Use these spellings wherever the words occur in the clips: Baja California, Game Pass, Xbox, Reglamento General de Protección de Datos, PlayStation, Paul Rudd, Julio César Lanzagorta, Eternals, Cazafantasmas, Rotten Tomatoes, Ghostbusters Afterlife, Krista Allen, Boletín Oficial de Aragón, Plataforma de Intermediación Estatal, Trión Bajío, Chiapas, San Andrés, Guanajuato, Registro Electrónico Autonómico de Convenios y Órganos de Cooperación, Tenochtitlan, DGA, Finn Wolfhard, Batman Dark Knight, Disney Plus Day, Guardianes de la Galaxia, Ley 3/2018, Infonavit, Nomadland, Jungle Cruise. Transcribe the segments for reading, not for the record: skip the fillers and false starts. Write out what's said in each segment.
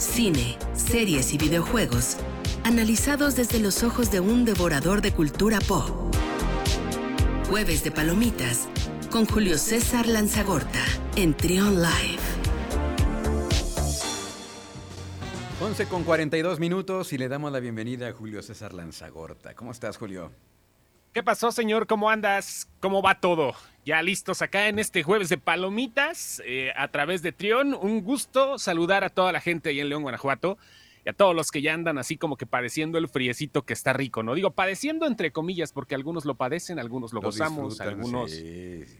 cine, series y videojuegos, analizados desde los ojos de un devorador de cultura pop. Jueves de Palomitas, con Julio César Lanzagorta, en Trion Live. 11:42 y le damos la bienvenida a Julio César Lanzagorta. ¿Cómo estás, Julio? ¿Qué pasó, señor? ¿Cómo andas? ¿Cómo va todo? Ya listos acá en este jueves de Palomitas, a través de Trión. Un gusto saludar a toda la gente ahí en León, Guanajuato, y a todos los que ya andan así como que padeciendo el friecito que está rico, ¿no? Digo, padeciendo entre comillas, porque algunos lo padecen, algunos lo gozamos, algunos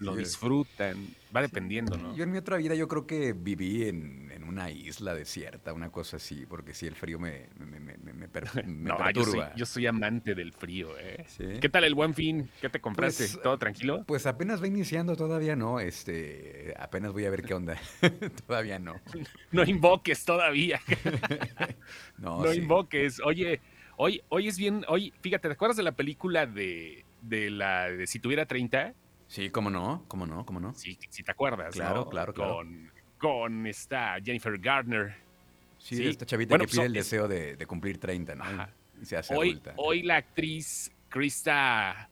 lo disfrutan. Va dependiendo, ¿no? Yo en mi otra vida yo creo que viví en una isla desierta, una cosa así, porque sí, el frío me perturba. Yo soy amante del frío, ¿eh? ¿Sí? ¿Qué tal el Buen Fin? ¿Qué te compraste? ¿Todo tranquilo? Pues apenas va iniciando, todavía no. Apenas voy a ver qué onda. Todavía no. No invoques todavía. No invoques. Oye, hoy es bien... Hoy, fíjate, ¿te acuerdas de la película de Si tuviera 30? Sí, ¿cómo no? Sí, te acuerdas, claro, ¿no? Claro. Con esta Jennifer Garner. Sí. Esta chavita que pide el deseo de cumplir 30, ¿no? Ajá. Y se hace adulta. Hoy la actriz Krista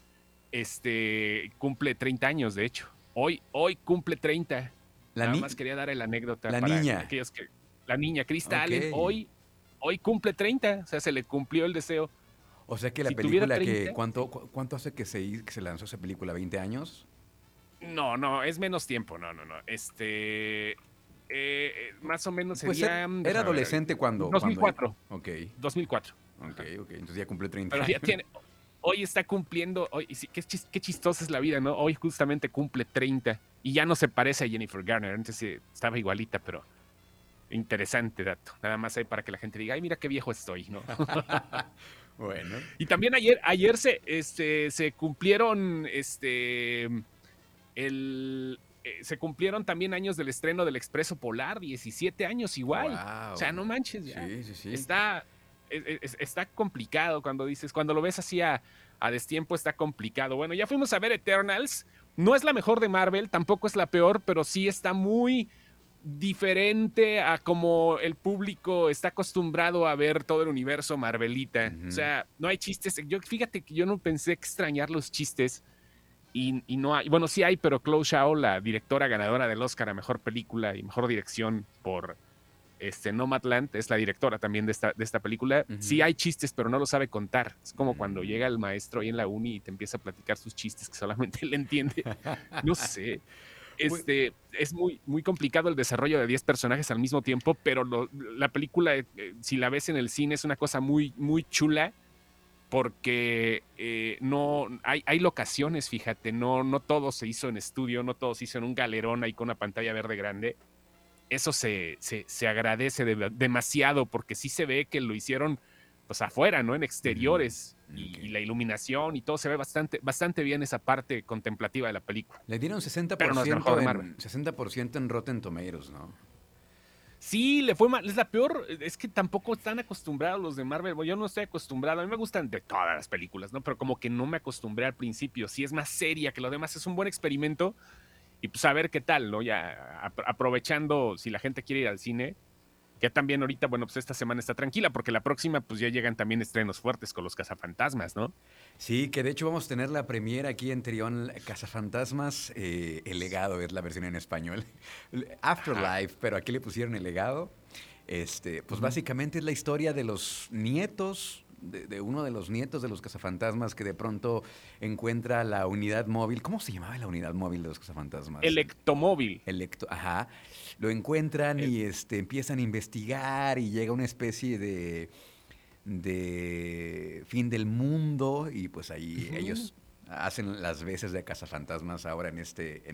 cumple 30 años, de hecho. Hoy cumple 30. Nada más quería dar la anécdota. La niña Krista Allen, hoy cumple 30. O sea, se le cumplió el deseo. O sea que la película 30, que... ¿Cuánto hace que se lanzó esa película? ¿20 años? No, es menos tiempo, no. Más o menos sería... Pues era adolescente cuando... 2004. Ok. 2004. Ok, entonces ya cumple 30. Pero ya tiene... Hoy está cumpliendo... Qué chistosa es la vida, ¿no? Hoy justamente cumple 30 y ya no se parece a Jennifer Garner. Antes estaba igualita, pero... Interesante dato. Nada más ahí para que la gente diga, ay, mira qué viejo estoy, ¿no? Bueno. Y también ayer se cumplieron también años del estreno del Expreso Polar, 17 años igual. Wow. O sea, no manches ya. Sí. Está complicado cuando lo ves así a destiempo, está complicado. Bueno, ya fuimos a ver Eternals. No es la mejor de Marvel, tampoco es la peor, pero sí está muy diferente a como el público está acostumbrado a ver todo el universo Marvelita. Uh-huh. O sea, no hay chistes. Fíjate que yo no pensé extrañar los chistes y no hay. Bueno, sí hay, pero Chloe Zhao, la directora ganadora del Oscar a Mejor Película y Mejor Dirección por Nomadland, es la directora también de esta película. Uh-huh. Sí hay chistes, pero no lo sabe contar. Es como cuando llega el maestro ahí en la uni y te empieza a platicar sus chistes que solamente él entiende. No sé. Es muy, muy complicado el desarrollo de 10 personajes al mismo tiempo, pero la película, si la ves en el cine, es una cosa muy, muy chula porque hay locaciones, fíjate, no todo se hizo en estudio, no todo se hizo en un galerón ahí con una pantalla verde grande. Eso se agradece demasiado porque sí se ve que lo hicieron pues afuera, ¿no? En exteriores. Y la iluminación y todo, se ve bastante, bastante bien esa parte contemplativa de la película. Le dieron 60% en Rotten Tomatoes, ¿no? Sí, le fue mal. Es la peor. Es que tampoco están acostumbrados los de Marvel. Yo no estoy acostumbrado. A mí me gustan de todas las películas, ¿no? Pero como que no me acostumbré al principio. Sí, es más seria que lo demás. Es un buen experimento. Y pues a ver qué tal, ¿no? Ya aprovechando si la gente quiere ir al cine. Ya también ahorita, bueno, pues esta semana está tranquila porque la próxima pues ya llegan también estrenos fuertes con los Cazafantasmas, ¿no? Sí, que de hecho vamos a tener la premiere aquí en Trión Cazafantasmas, El Legado es la versión en español, Afterlife, pero aquí le pusieron El Legado. Pues básicamente es la historia de los nietos, de uno de los nietos de los Cazafantasmas que de pronto encuentra la unidad móvil. ¿Cómo se llamaba la unidad móvil de los Cazafantasmas? Electomóvil. Ajá. Lo encuentran y empiezan a investigar y llega una especie de fin del mundo y pues ahí ellos hacen las veces de Cazafantasmas ahora en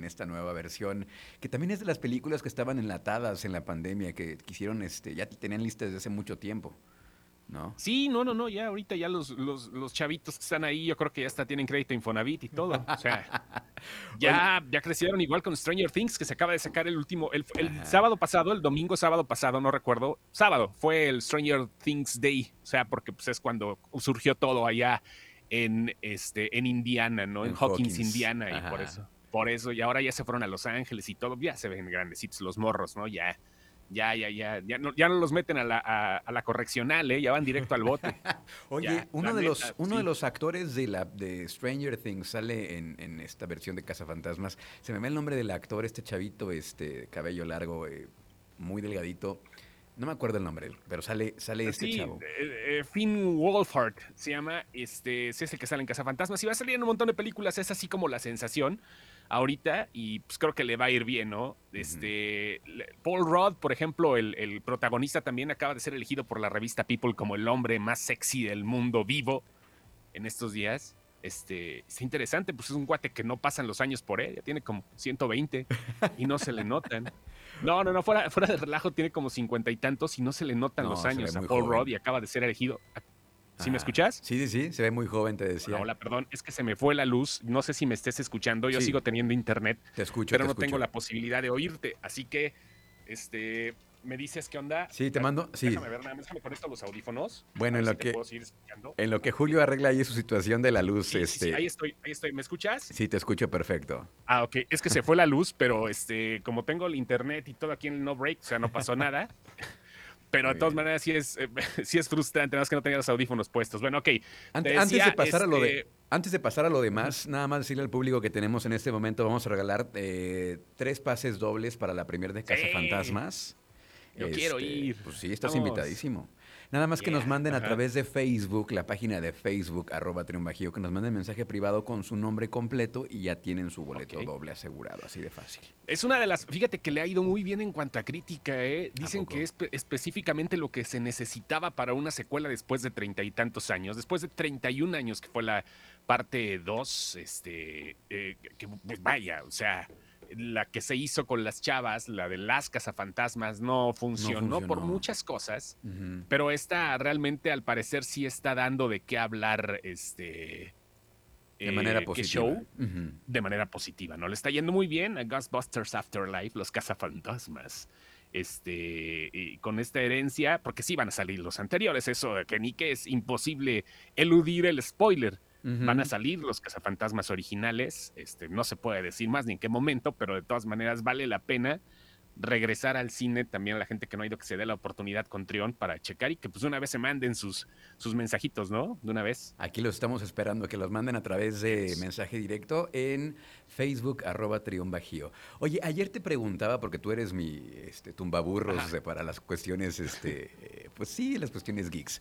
esta nueva versión, que también es de las películas que estaban enlatadas en la pandemia, que quisieron, ya tenían listas desde hace mucho tiempo. ¿No? Sí, no, ya ahorita ya los chavitos que están ahí, yo creo que ya tienen crédito Infonavit y todo, o sea, ya crecieron igual con Stranger Things, que se acaba de sacar el último, el sábado pasado, el domingo sábado pasado, no recuerdo, sábado, fue el Stranger Things Day, o sea, porque pues es cuando surgió todo allá en Indiana, ¿no? En Hawkins, Indiana, y por eso, y ahora ya se fueron a Los Ángeles y todo, ya se ven grandecitos los morros, ¿no? Ya Ya no los meten a la correccional, ya van directo al bote. Oye, ya, uno de los actores de Stranger Things sale en esta versión de Cazafantasmas. Se me va el nombre del actor, este chavito, cabello largo, muy delgadito. No me acuerdo el nombre, pero sale chavo. Finn Wolfhard se llama, es el que sale en Cazafantasmas. Y va a salir en un montón de películas, es así como la sensación ahorita, y pues creo que le va a ir bien, ¿no? Paul Rudd, por ejemplo, el protagonista, también acaba de ser elegido por la revista People como el hombre más sexy del mundo vivo en estos días. Es interesante, pues es un cuate que no pasan los años por él, ya tiene como 120 y no se le notan. No, fuera de relajo, tiene como 50 y tantos y no se le notan los años a Paul Rudd, y acaba de ser elegido. ¿Sí me escuchas? Sí, se ve muy joven, te decía. Hola, perdón, es que se me fue la luz, no sé si me estés escuchando, yo sigo teniendo internet. Te escucho, pero no tengo la posibilidad de oírte, así que, ¿me dices qué onda? Sí, te mando, sí. Déjame ver, déjame poner los audífonos. Bueno, en lo que Julio arregla ahí su situación de la luz. Sí, ahí estoy, ¿me escuchas? Sí, te escucho perfecto. Ah, ok, es que se fue la luz, pero como tengo el internet y todo aquí en el no break, o sea, no pasó nada. Pero de todas maneras sí es frustrante, nada más que no tenía los audífonos puestos. Bueno, ok. Antes de pasar a lo demás, nada más decirle al público que tenemos en este momento, vamos a regalar 3 pases dobles para la premier de Cazafantasmas. Yo quiero ir. Pues sí, estás invitadísimo. Nada más que nos manden a través de Facebook, la página de Facebook, @Trión Bajío, que nos manden mensaje privado con su nombre completo y ya tienen su boleto doble asegurado, así de fácil. Es una de las... Fíjate que le ha ido muy bien en cuanto a crítica, ¿eh? Dicen que es específicamente lo que se necesitaba para una secuela después de 30 y tantos años. Después de 31 años, que fue la parte 2, que vaya, o sea... La que se hizo con las chavas, la de las Cazafantasmas, no funcionó por muchas cosas, pero esta realmente al parecer sí está dando de qué hablar, de manera positiva. De manera positiva, ¿no? Le está yendo muy bien a Ghostbusters Afterlife, los Cazafantasmas, y con esta herencia, porque sí van a salir los anteriores, eso que ni que es imposible eludir el spoiler. Van a salir los Cazafantasmas originales, no se puede decir más ni en qué momento, pero de todas maneras vale la pena regresar al cine también a la gente que no ha ido, que se dé la oportunidad con Trión para checar y que pues una vez se manden sus mensajitos, ¿no? De una vez. Aquí los estamos esperando, que los manden a través de mensaje directo en Facebook, @Trión Bajío. Oye, ayer te preguntaba, porque tú eres mi tumbaburros para las cuestiones, pues sí, las cuestiones geeks.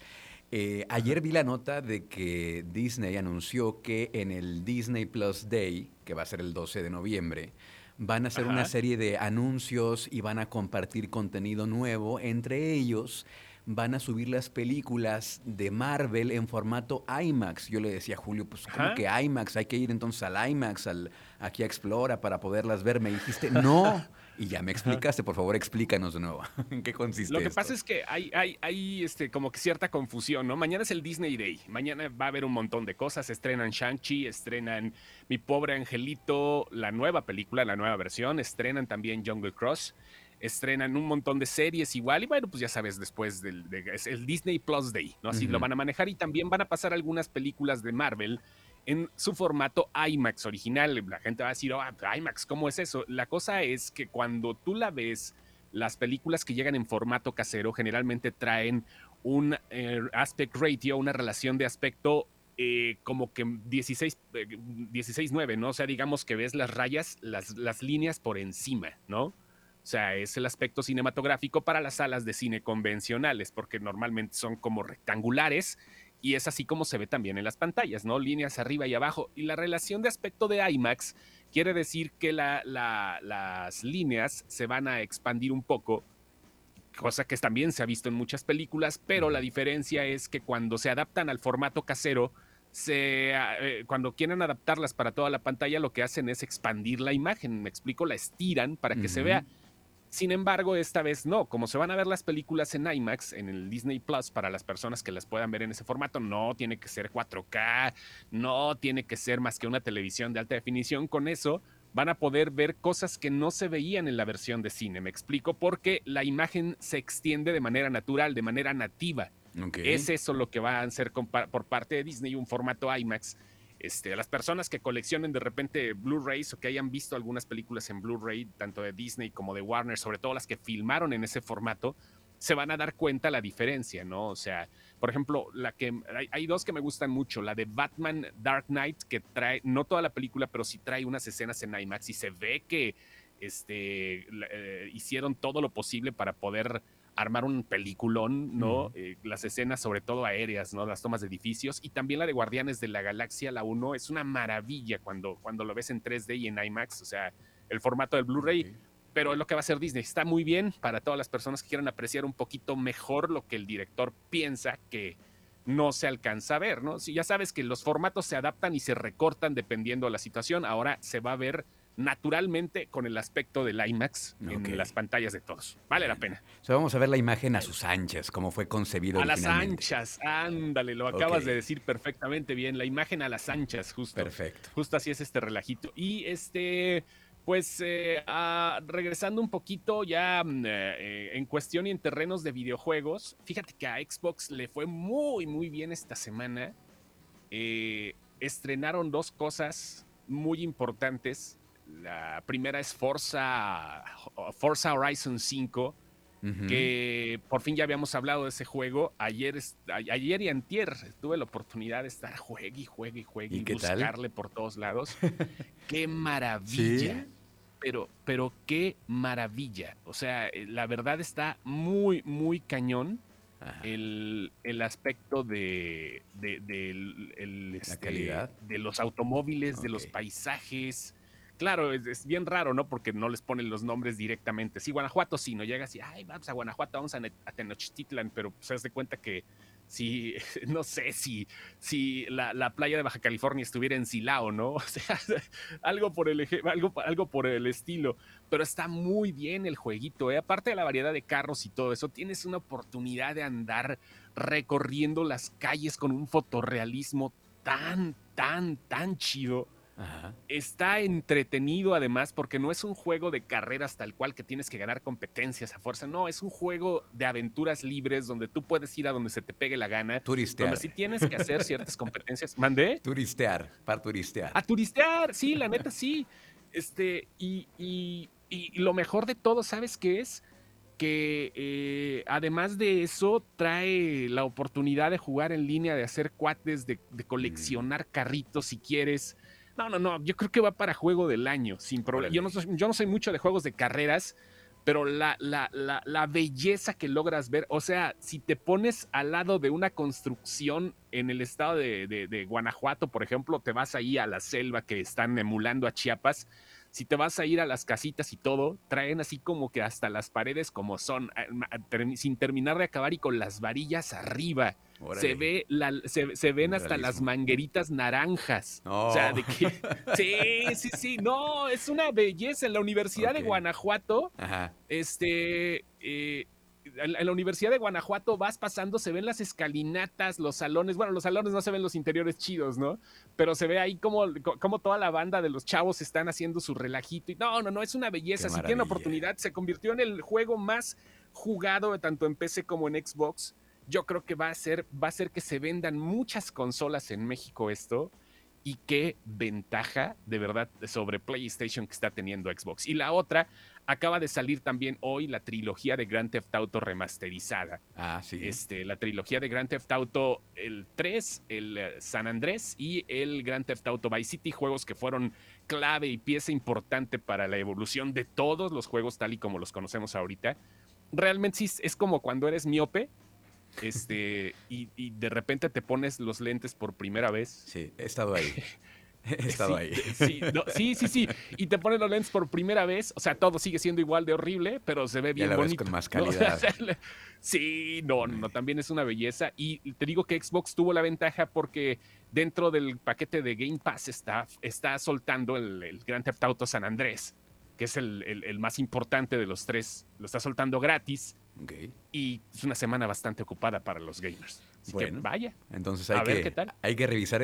Ayer vi la nota de que Disney anunció que en el Disney Plus Day, que va a ser el 12 de noviembre, van a hacer una serie de anuncios y van a compartir contenido nuevo. Entre ellos, van a subir las películas de Marvel en formato IMAX. Yo le decía a Julio, pues ¿cómo que IMAX? Hay que ir entonces al IMAX, aquí a Explora para poderlas ver. Me dijiste, no... Y ya me explicaste, por favor, explícanos de nuevo en qué consiste esto. Lo que pasa es que hay como que cierta confusión, ¿no? Mañana es el Disney Day, mañana va a haber un montón de cosas, estrenan Shang-Chi, estrenan Mi Pobre Angelito, la nueva película, la nueva versión, estrenan también Jungle Cruise, estrenan un montón de series igual, y bueno, pues ya sabes, después es el Disney Plus Day, ¿no? Así lo van a manejar, y también van a pasar algunas películas de Marvel en su formato IMAX original. La gente va a decir, IMAX, ¿cómo es eso? La cosa es que cuando tú la ves, las películas que llegan en formato casero generalmente traen un aspect ratio, una relación de aspecto como que 16:9, ¿no? O sea, digamos que ves las rayas, las líneas por encima, ¿no? O sea, es el aspecto cinematográfico para las salas de cine convencionales, porque normalmente son como rectangulares, y es así como se ve también en las pantallas, ¿no? Líneas arriba y abajo. Y la relación de aspecto de IMAX quiere decir que las líneas se van a expandir un poco, cosa que también se ha visto en muchas películas, pero la diferencia es que cuando se adaptan al formato casero, cuando quieren adaptarlas para toda la pantalla, lo que hacen es expandir la imagen, me explico, la estiran para que se vea. Sin embargo, esta vez no. Como se van a ver las películas en IMAX, en el Disney Plus, para las personas que las puedan ver en ese formato, no tiene que ser 4K, no tiene que ser más que una televisión de alta definición. Con eso van a poder ver cosas que no se veían en la versión de cine. Me explico, porque la imagen se extiende de manera natural, de manera nativa. Okay. Es eso lo que va a hacer por parte de Disney, un formato IMAX. las personas que coleccionen de repente Blu-rays o que hayan visto algunas películas en Blu-ray, tanto de Disney como de Warner, sobre todo las que filmaron en ese formato, se van a dar cuenta la diferencia, ¿no? O sea, por ejemplo, hay dos que me gustan mucho. La de Batman Dark Knight, que trae, no toda la película, pero sí trae unas escenas en IMAX y se ve que hicieron todo lo posible para poder armar un peliculón, ¿no? Las escenas, sobre todo aéreas, ¿no? Las tomas de edificios. Y también la de Guardianes de la Galaxia, la 1, es una maravilla cuando lo ves en 3D y en IMAX, o sea, el formato del Blu-ray. Okay. Pero es lo que va a hacer Disney. Está muy bien para todas las personas que quieran apreciar un poquito mejor lo que el director piensa que no se alcanza a ver, ¿no? Si ya sabes que los formatos se adaptan y se recortan dependiendo de la situación, ahora se va a ver naturalmente con el aspecto del IMAX en las pantallas de todos. Vale la pena. O sea, vamos a ver la imagen a sus anchas, como fue concebido originalmente. A las anchas, ándale, lo acabas de decir perfectamente bien. La imagen a las anchas, justo. Perfecto. Justo así es este relajito. Y pues regresando un poquito ya en cuestión y en terrenos de videojuegos, fíjate que a Xbox le fue muy, muy bien esta semana. Estrenaron dos cosas muy importantes. La primera es Forza Horizon 5, que por fin ya habíamos hablado de ese juego. Ayer y antier tuve la oportunidad de estar juegue y buscarle por todos lados. ¡Qué maravilla! ¿Sí? Pero qué maravilla. O sea, la verdad está muy, muy cañón el aspecto de la calidad de los automóviles, de los paisajes. Claro, es bien raro, ¿no? Porque no les ponen los nombres directamente. Sí, Guanajuato sí, no llegas y, vamos a Guanajuato, vamos a Tenochtitlan, pero pues se hace cuenta que si la playa de Baja California estuviera en Silao, ¿no? O sea, algo por el estilo. Pero está muy bien el jueguito, ¿eh? Aparte de la variedad de carros y todo eso, tienes una oportunidad de andar recorriendo las calles con un fotorrealismo tan chido. Ajá. Está entretenido además porque no es un juego de carreras tal cual que tienes que ganar competencias a fuerza, no, es un juego de aventuras libres donde tú puedes ir a donde se te pegue la gana, turistear, donde sí tienes que hacer ciertas competencias. ¿Mandé? Turistear, sí, la neta sí. Y lo mejor de todo, ¿sabes qué es? Que además de eso trae la oportunidad de jugar en línea, de hacer cuates, de coleccionar carritos si quieres. No, yo creo que va para juego del año, sin problema. Yo no soy mucho de juegos de carreras, pero la belleza que logras ver, o sea, si te pones al lado de una construcción en el estado de Guanajuato, por ejemplo, te vas ahí a la selva que están emulando a Chiapas, si te vas a ir a las casitas y todo, traen así como que hasta las paredes como son, sin terminar de acabar y con las varillas arriba. Órale. Se ven hasta las mangueritas naranjas. No. O sea, de que sí. No, es una belleza. En la Universidad de Guanajuato, en la Universidad de Guanajuato vas pasando, se ven las escalinatas, los salones. Bueno, los salones no se ven los interiores chidos, ¿no? Pero se ve ahí como toda la banda de los chavos están haciendo su relajito. Y no, es una belleza. Si tienen oportunidad, se convirtió en el juego más jugado tanto en PC como en Xbox. Yo creo que va a ser que se vendan muchas consolas en México esto. Y qué ventaja, de verdad, sobre PlayStation que está teniendo Xbox. Y la otra, acaba de salir también hoy la trilogía de Grand Theft Auto remasterizada. Ah, sí. La trilogía de Grand Theft Auto, el 3, el San Andrés y el Grand Theft Auto Vice City, juegos que fueron clave y pieza importante para la evolución de todos los juegos tal y como los conocemos ahorita. Realmente sí, es como cuando eres miope, y de repente te pones los lentes por primera vez. Sí, he estado ahí. Sí. Y te pones los lentes por primera vez. O sea, todo sigue siendo igual de horrible, pero se ve bien bonito. Ya la ves con más calidad. ¿No? Sí, no, también es una belleza. Y te digo que Xbox tuvo la ventaja porque dentro del paquete de Game Pass está soltando el Grand Theft Auto San Andrés, que es el más importante de los tres. Lo está soltando gratis. Okay. Y es una semana bastante ocupada para los gamers. Así bueno, que vaya. Entonces hay que ver qué tal. Hay que revisar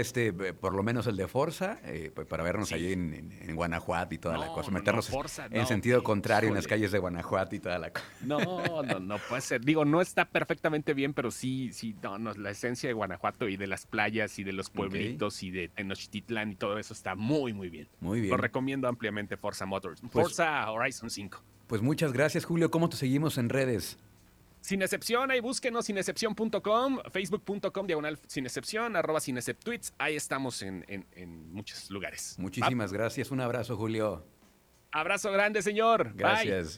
por lo menos el de Forza, para vernos allí en Guanajuato y toda la cosa. Meternos en sentido contrario en las calles de Guanajuato y toda la cosa. No puede ser. Digo, no está perfectamente bien, pero sí, la esencia de Guanajuato y de las playas y de los pueblitos y de Tenochtitlan y todo eso está muy, muy bien. Muy bien. Lo recomiendo ampliamente, Forza Motors. Forza Horizon 5. Pues muchas gracias, Julio. ¿Cómo te seguimos en redes? Sin Excepción, ahí búsquenos, sinexcepción.com, facebook.com/sinexcepción, @sinexceptweets, ahí estamos en muchos lugares. Muchísimas gracias, un abrazo, Julio. Abrazo grande, señor. Gracias. Bye.